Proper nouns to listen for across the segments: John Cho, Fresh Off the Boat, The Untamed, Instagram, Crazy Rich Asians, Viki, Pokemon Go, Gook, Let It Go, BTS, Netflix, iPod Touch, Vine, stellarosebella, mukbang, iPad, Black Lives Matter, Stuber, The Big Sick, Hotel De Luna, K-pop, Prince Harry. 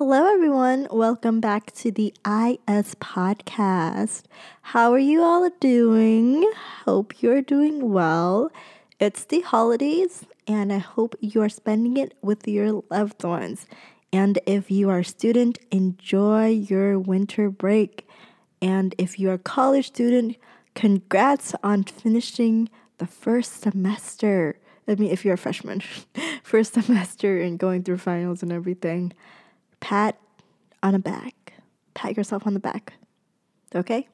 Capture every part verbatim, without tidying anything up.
Hello, everyone. Welcome back to the I S podcast. How are you all doing? Hope you're doing well. It's the holidays, and I hope you are spending it with your loved ones. And if you are a student, enjoy your winter break. And if you are a college student, congrats on finishing the first semester. I mean, if you're a freshman, first semester and going through finals and everything. Pat on the back. Pat yourself on the back. Okay?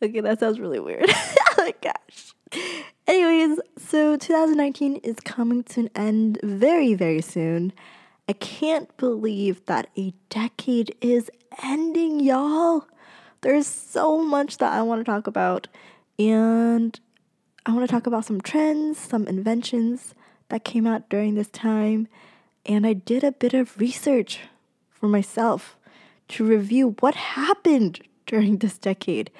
Okay, that sounds really weird. Oh my gosh. Anyways, so twenty nineteen is coming to an end very, very soon. I can't believe that a decade is ending, y'all. There's so much that I want to talk about. And I want to talk about some trends, some inventions that came out during this time. And I did a bit of research for myself to review what happened during this decade.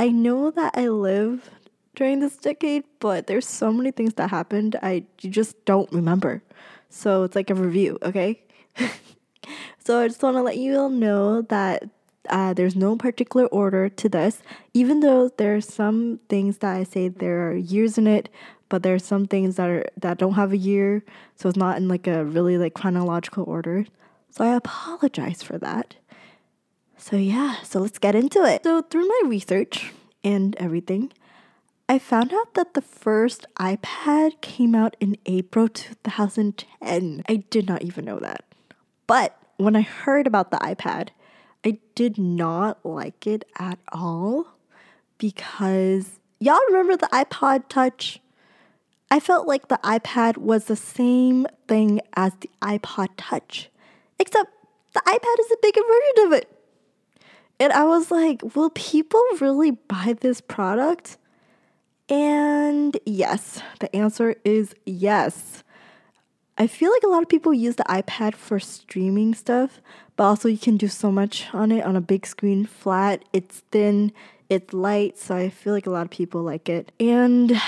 I know that I lived during this decade, but there's so many things that happened I you just don't remember. So it's like a review, okay? So I just want to let you all know that uh, there's no particular order to this, even though there are some things that I say there are years in it. But there are some things that are that don't have a year, so it's not in like a really like chronological order. So I apologize for that. So yeah, so let's get into it. So through my research and everything, I found out that the first iPad came out in April two thousand ten. I did not even know that. But when I heard about the iPad, I did not like it at all because y'all remember the iPod Touch? I felt like the iPad was the same thing as the iPod Touch, except the iPad is a bigger version of it. And I was like, will people really buy this product? And yes, the answer is yes. I feel like a lot of people use the iPad for streaming stuff, but also you can do so much on it on a big screen, flat, it's thin, it's light, so I feel like a lot of people like it. And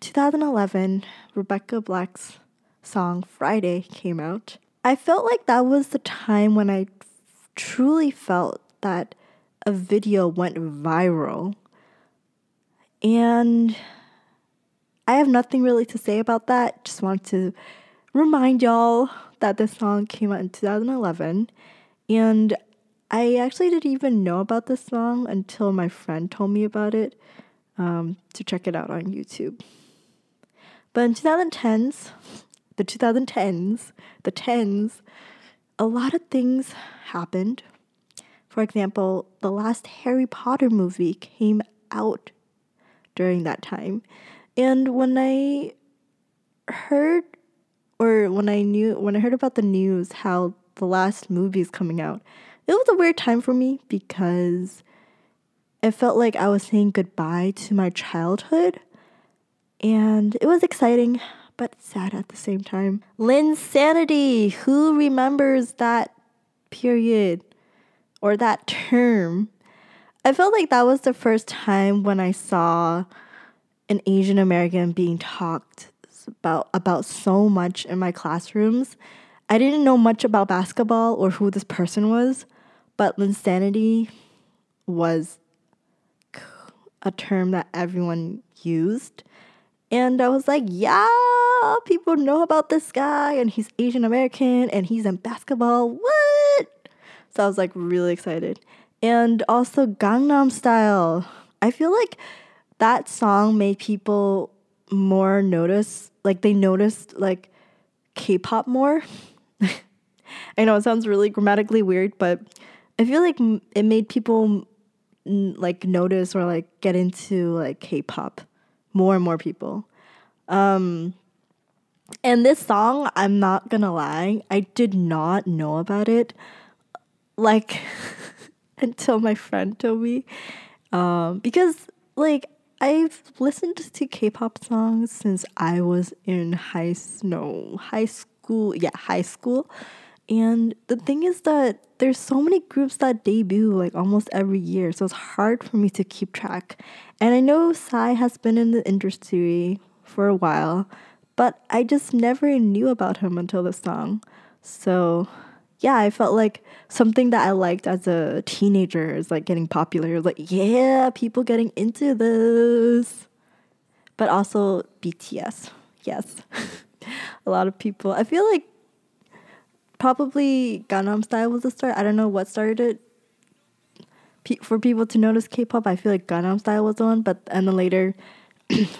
twenty eleven, Rebecca Black's song Friday came out. I felt like that was the time when I truly felt that a video went viral. And I have nothing really to say about that. Just wanted to remind y'all that this song came out in two thousand eleven. And I actually didn't even know about this song until my friend told me about it um, to check it out on YouTube. But in twenty tens, the twenty tens, the tens, a lot of things happened. For example, the last Harry Potter movie came out during that time. And when I heard, or when I knew, when I heard about the news, how the last movie is coming out, it was a weird time for me because it felt like I was saying goodbye to my childhood. And it was exciting, but sad at the same time. Linsanity! Who remembers that period or that term? I felt like that was the first time when I saw an Asian American being talked about, about so much in my classrooms. I didn't know much about basketball or who this person was, but Linsanity was a term that everyone used. And I was like, yeah, people know about this guy and he's Asian American and he's in basketball. What? So I was like really excited. And also Gangnam Style. I feel like that song made people more notice, like they noticed like K-pop more. I know it sounds really grammatically weird, but I feel like it made people like notice or like get into like K-pop. More and more people. Um, and this song, I'm not gonna lie, I did not know about it, like, until my friend told me. Um, because, like, I've listened to K-pop songs since I was in high, no, high school, yeah, high school. And the thing is that there's so many groups that debut like almost every year. So it's hard for me to keep track. And I know Psy has been in the industry for a while, but I just never knew about him until this song. So yeah, I felt like something that I liked as a teenager is like getting popular. Like, yeah, people getting into this. But also B T S. Yes. A lot of people. I feel like probably Gangnam Style was the start. I don't know what started it. Pe- for people to notice K-pop, I feel like Gangnam Style was the one. But and then later,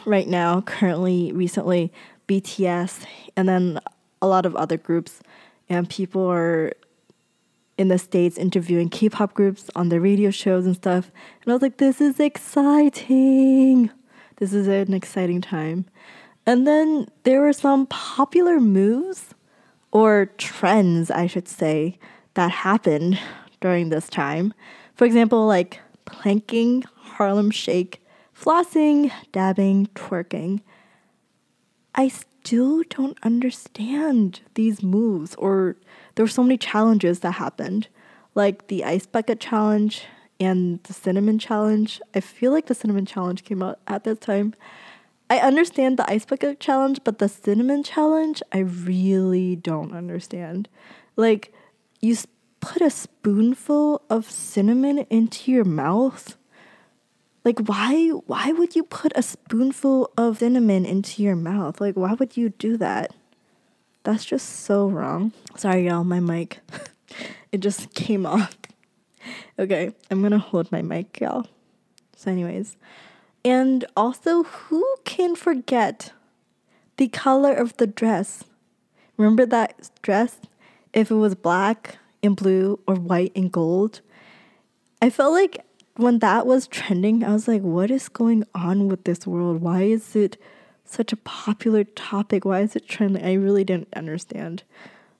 right now, currently, recently, B T S. And then a lot of other groups. And people are in the States interviewing K-pop groups on their radio shows and stuff. And I was like, this is exciting. This is an exciting time. And then there were some popular moves or trends, I should say, that happened during this time. For example, like planking, Harlem shake, flossing, dabbing, twerking. I still don't understand these moves, or there were so many challenges that happened, like the ice bucket challenge and the cinnamon challenge. I feel like the cinnamon challenge came out at that time. I understand the ice bucket challenge, but the cinnamon challenge, I really don't understand. Like, you put a spoonful of cinnamon into your mouth. Like, why why would you put a spoonful of cinnamon into your mouth? Like, why would you do that? That's just so wrong. Sorry, y'all, my mic. It just came off. Okay, I'm going to hold my mic, y'all. So anyways. And also, who can forget the color of the dress? Remember that dress? If it was black and blue or white and gold? I felt like when that was trending, I was like, what is going on with this world? Why is it such a popular topic? Why is it trending? I really didn't understand.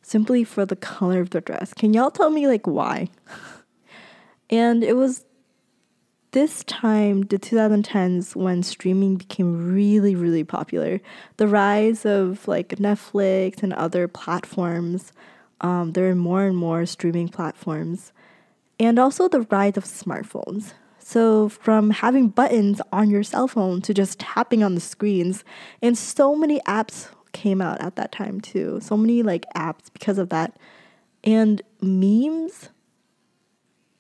Simply for the color of the dress. Can y'all tell me, like, why? And it was this time, the twenty tens, when streaming became really, really popular. The rise of, like, Netflix and other platforms. Um, there are more and more streaming platforms. And also the rise of smartphones. So from having buttons on your cell phone to just tapping on the screens. And so many apps came out at that time too. So many like apps because of that. And memes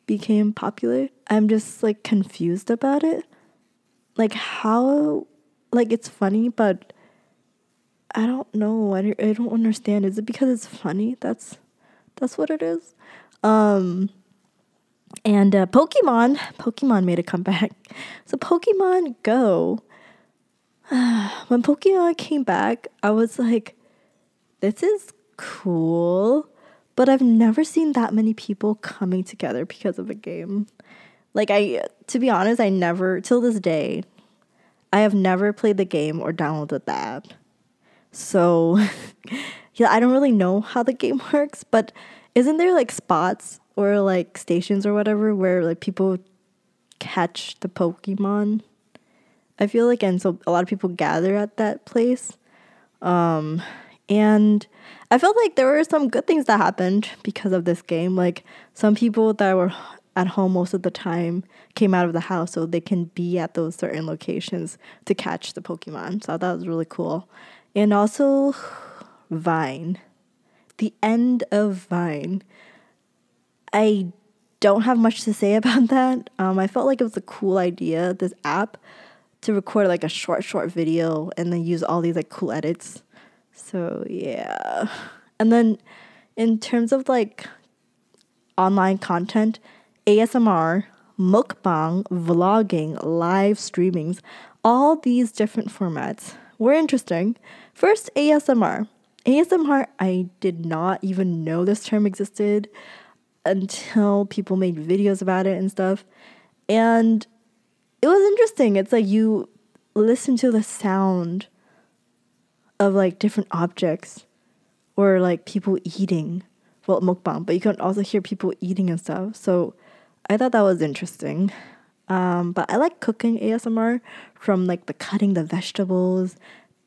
became popular. I'm just like confused about it. Like how, like it's funny, but I don't know. I don't, I don't understand. Is it because it's funny? That's, that's what it is. Um... And uh, Pokemon, Pokemon made a comeback. So Pokemon Go, when Pokemon came back, I was like, this is cool. But I've never seen that many people coming together because of a game. Like I, to be honest, I never, till this day, I have never played the game or downloaded the app. So yeah, I don't really know how the game works, but isn't there like spots or like stations or whatever where like people catch the Pokemon? I feel like, and so a lot of people gather at that place. Um, and I felt like there were some good things that happened because of this game. Like some people that were at home most of the time came out of the house so they can be at those certain locations to catch the Pokemon. So that was really cool. And also Vine. The end of Vine. I don't have much to say about that. Um, I felt like it was a cool idea, this app, to record like a short, short video and then use all these like cool edits. So yeah. And then in terms of like online content, A S M R, mukbang, vlogging, live streamings, all these different formats were interesting. First, A S M R. A S M R, I did not even know this term existed until people made videos about it and stuff. And it was interesting. It's like you listen to the sound of like different objects or like people eating. Well, mukbang, but you can also hear people eating and stuff. So I thought that was interesting. Um, but I like cooking A S M R, from like the cutting the vegetables,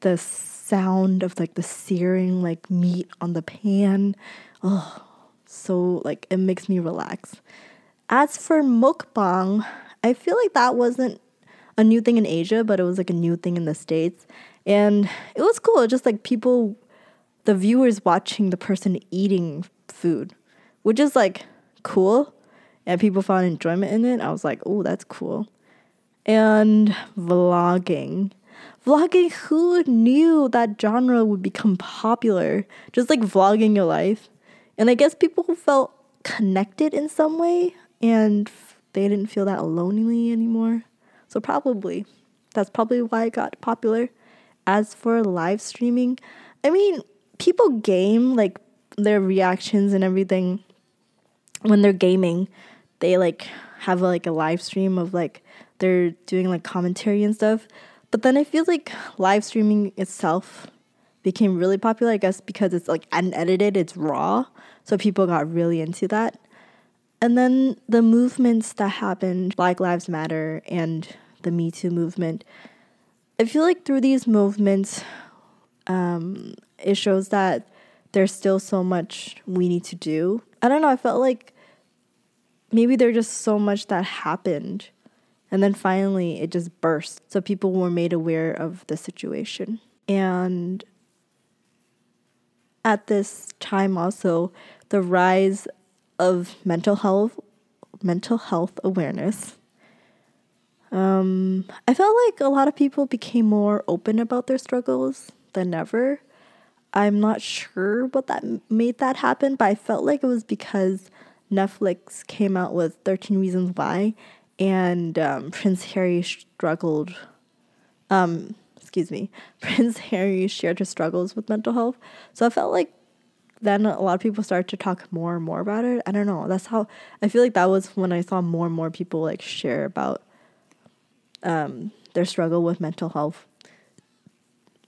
the sound of like the searing like meat on the pan. Oh, so like it makes me relax. As for mukbang, I feel like that wasn't a new thing in Asia, but it was like a new thing in the States. And it was cool. Just like people, the viewers watching the person eating food. which is like cool, and people found enjoyment in it. I was like, oh, that's cool. And vlogging. Vlogging, who knew that genre would become popular? Just like vlogging your life. And I guess people felt connected in some way, and they didn't feel that lonely anymore. So probably, that's probably why it got popular. As for live streaming, I mean, people game, like, their reactions and everything. When they're gaming, they, like, have, a, like, a live stream of, like, they're doing, like, commentary and stuff. But then I feel like live streaming itself became really popular, I guess, because it's, like, unedited, it's raw. So people got really into that. And then the movements that happened, Black Lives Matter and the Me Too movement, I feel like through these movements, um, it shows that there's still so much we need to do. I don't know, I felt like maybe there's just so much that happened. And then finally, it just burst. So people were made aware of the situation. And at this time also, the rise of mental health, mental health awareness. Um, I felt like a lot of people became more open about their struggles than ever. I'm not sure what that made that happen, but I felt like it was because Netflix came out with thirteen Reasons Why, and um, Prince Harry struggled, um, excuse me, Prince Harry shared his struggles with mental health. So I felt like then a lot of people started to talk more and more about it. I don't know. That's how I feel like that was when I saw more and more people like share about um, their struggle with mental health.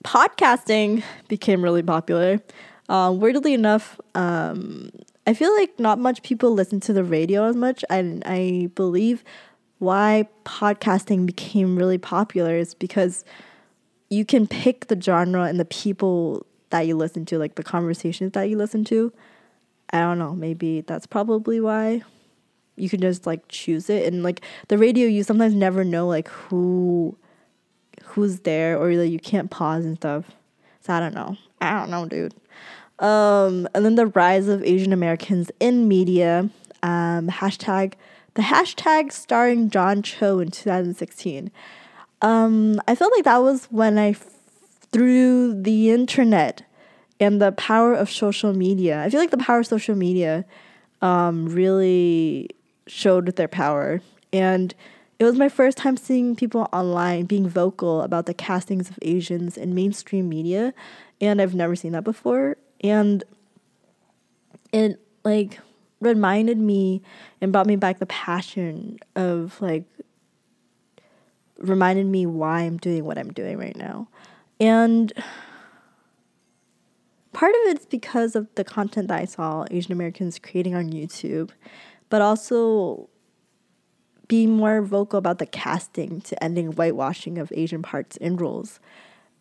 Podcasting became really popular. Uh, weirdly enough, um, I feel like not much people listen to the radio as much. And I believe why podcasting became really popular is because you can pick the genre and the people that you listen to, like the conversations that you listen to. I don't know. Maybe that's probably why. You can just like choose it. And like the radio, you sometimes never know like who... who's there, or like you can't pause and stuff. So I don't know. I don't know, dude. Um, and then the rise of Asian Americans in media. Um, hashtag the hashtag starring John Cho in two thousand sixteen. Um, I felt like that was when I f- through the internet and the power of social media. I feel like the power of social media um, really showed their power. And it was my first time seeing people online being vocal about the castings of Asians in mainstream media, and I've never seen that before. And it like reminded me and brought me back the passion of like reminded me why I'm doing what I'm doing right now. And part of it's because of the content that I saw Asian Americans creating on YouTube, but also being more vocal about the casting to ending whitewashing of Asian parts in roles.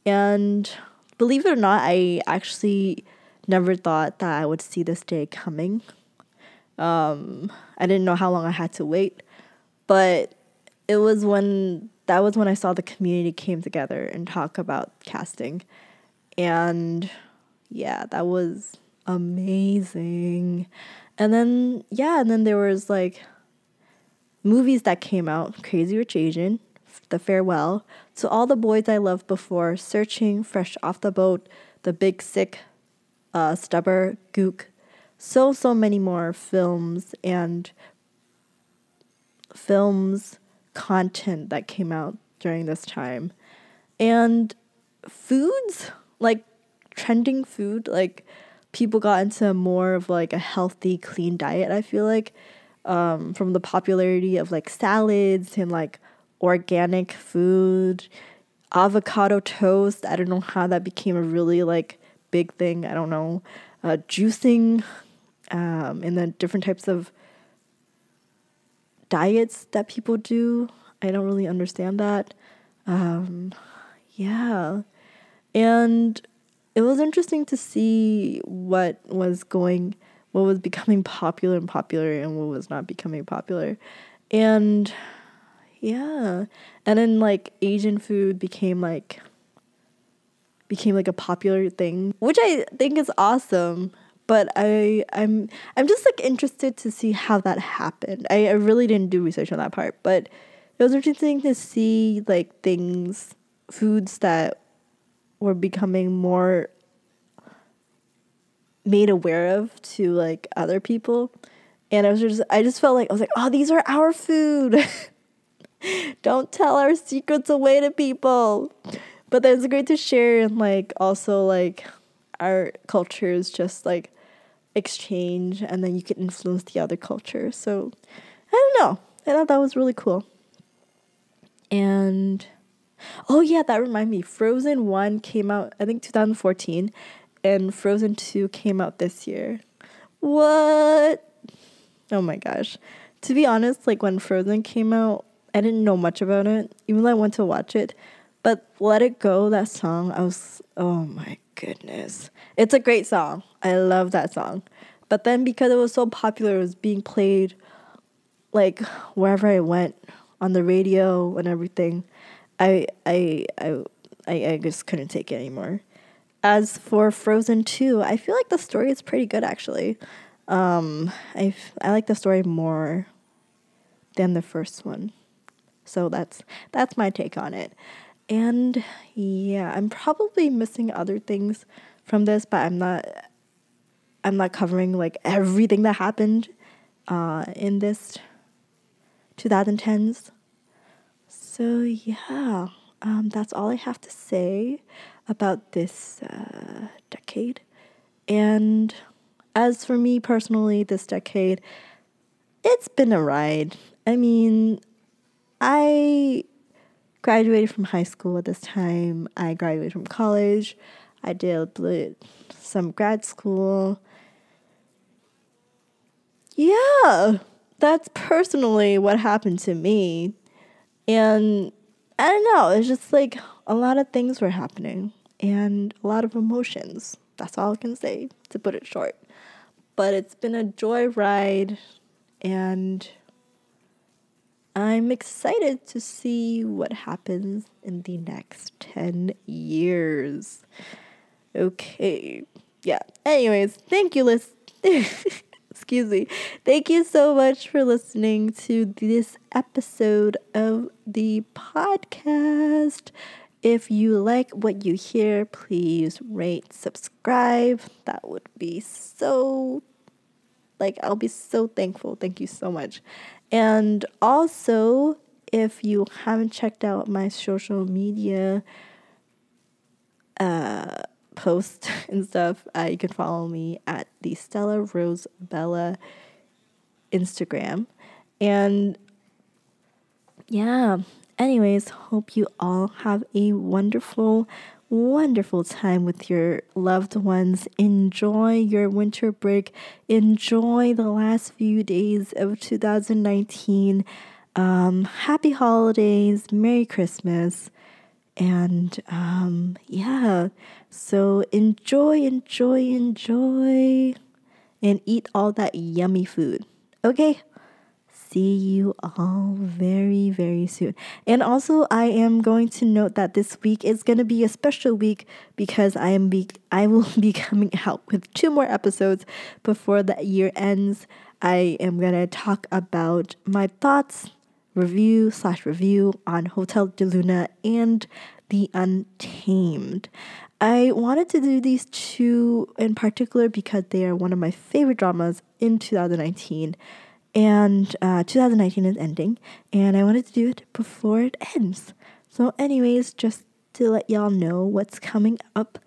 And believe it or not, I actually never thought that I would see this day coming. Um, I didn't know how long I had to wait, but it was when, that was when I saw the community came together and talk about casting. And yeah, that was amazing. And then, yeah, and then there was like movies that came out, Crazy Rich Asian, The Farewell, To All the Boys I Loved Before, Searching, Fresh Off the Boat, The Big Sick, uh, Stuber, Gook, so, so many more films and films content that came out during this time. And foods, like trending food, like people got into more of like a healthy, clean diet, I feel like. Um, from the popularity of like salads and like organic food, avocado toast. I don't know how that became a really like big thing. I don't know. Uh, juicing, um, and then different types of diets that people do. I don't really understand that. Um, yeah. And it was interesting to see what was going what was becoming popular and popular and what was not becoming popular. And yeah. And then like Asian food became like, became like a popular thing, which I think is awesome. But I, I'm I'm just like interested to see how that happened. I, I really didn't do research on that part, but it was interesting to see like things, foods that were becoming more made aware of to like other people. And I was just I just felt like I was like, oh, these are our food. Don't tell our secrets away to people. But then it's great to share, and like also like our culture is just like exchange, and then you can influence the other culture. So I don't know. I thought that was really cool. And oh yeah, that reminded me. Frozen one came out I think twenty fourteen, and Frozen two came out this year. What? Oh my gosh. To be honest, like when Frozen came out, I didn't know much about it, even though I went to watch it. But Let It Go, that song, I was, oh my goodness. It's a great song. I love that song. But then because it was so popular, it was being played like wherever I went, on the radio and everything. I I I I, I just couldn't take it anymore. As for Frozen two, I feel like the story is pretty good actually. Um, I I like the story more than the first one, so that's that's my take on it. And yeah, I'm probably missing other things from this, but I'm not I'm not covering like everything that happened uh in this twenty tens. So yeah, um, that's all I have to say about this uh, decade. And as for me personally, this decade, it's been a ride. I mean, I graduated from high school at this time. I graduated from college. I did some grad school. Yeah, that's personally what happened to me. And I don't know, it's just like a lot of things were happening and a lot of emotions. That's all I can say, to put it short. But it's been a joy ride, and I'm excited to see what happens in the next ten years. Okay. Yeah. Anyways, thank you, Liz. Excuse me. Thank you so much for listening to this episode of the podcast. If you like what you hear, please rate, subscribe. That would be so, like, I'll be so thankful. Thank you so much. And also, if you haven't checked out my social media uh, posts and stuff, uh, you can follow me at the stellarosebella Instagram. And yeah. Anyways, hope you all have a wonderful, wonderful time with your loved ones. Enjoy your winter break. Enjoy the last few days of two thousand nineteen. Um, happy holidays. Merry Christmas. And um, yeah, so enjoy, enjoy, enjoy. And eat all that yummy food. Okay? See you all very, very soon. And also, I am going to note that this week is going to be a special week because I am be- I will be coming out with two more episodes before the year ends. I am going to talk about my thoughts, review slash review on Hotel De Luna and The Untamed. I wanted to do these two in particular because they are one of my favorite dramas in twenty nineteen. And uh, twenty nineteen is ending, and I wanted to do it before it ends. So anyways, just to let y'all know what's coming up.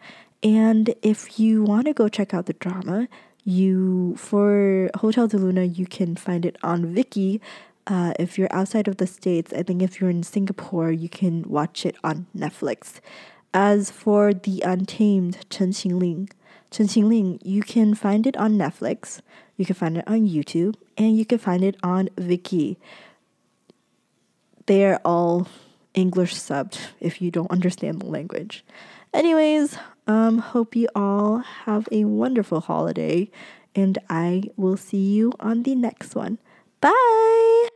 And if you want to go check out the drama, you for Hotel de Luna, you can find it on Viki. Uh, if you're outside of the States, I think if you're in Singapore, you can watch it on Netflix. As for The Untamed, Chen Qing Ling, Chen Qing Ling, you can find it on Netflix. You can find it on YouTube, and you can find it on Viki. They are all English subbed if you don't understand the language. Anyways, um, hope you all have a wonderful holiday, and I will see you on the next one. Bye!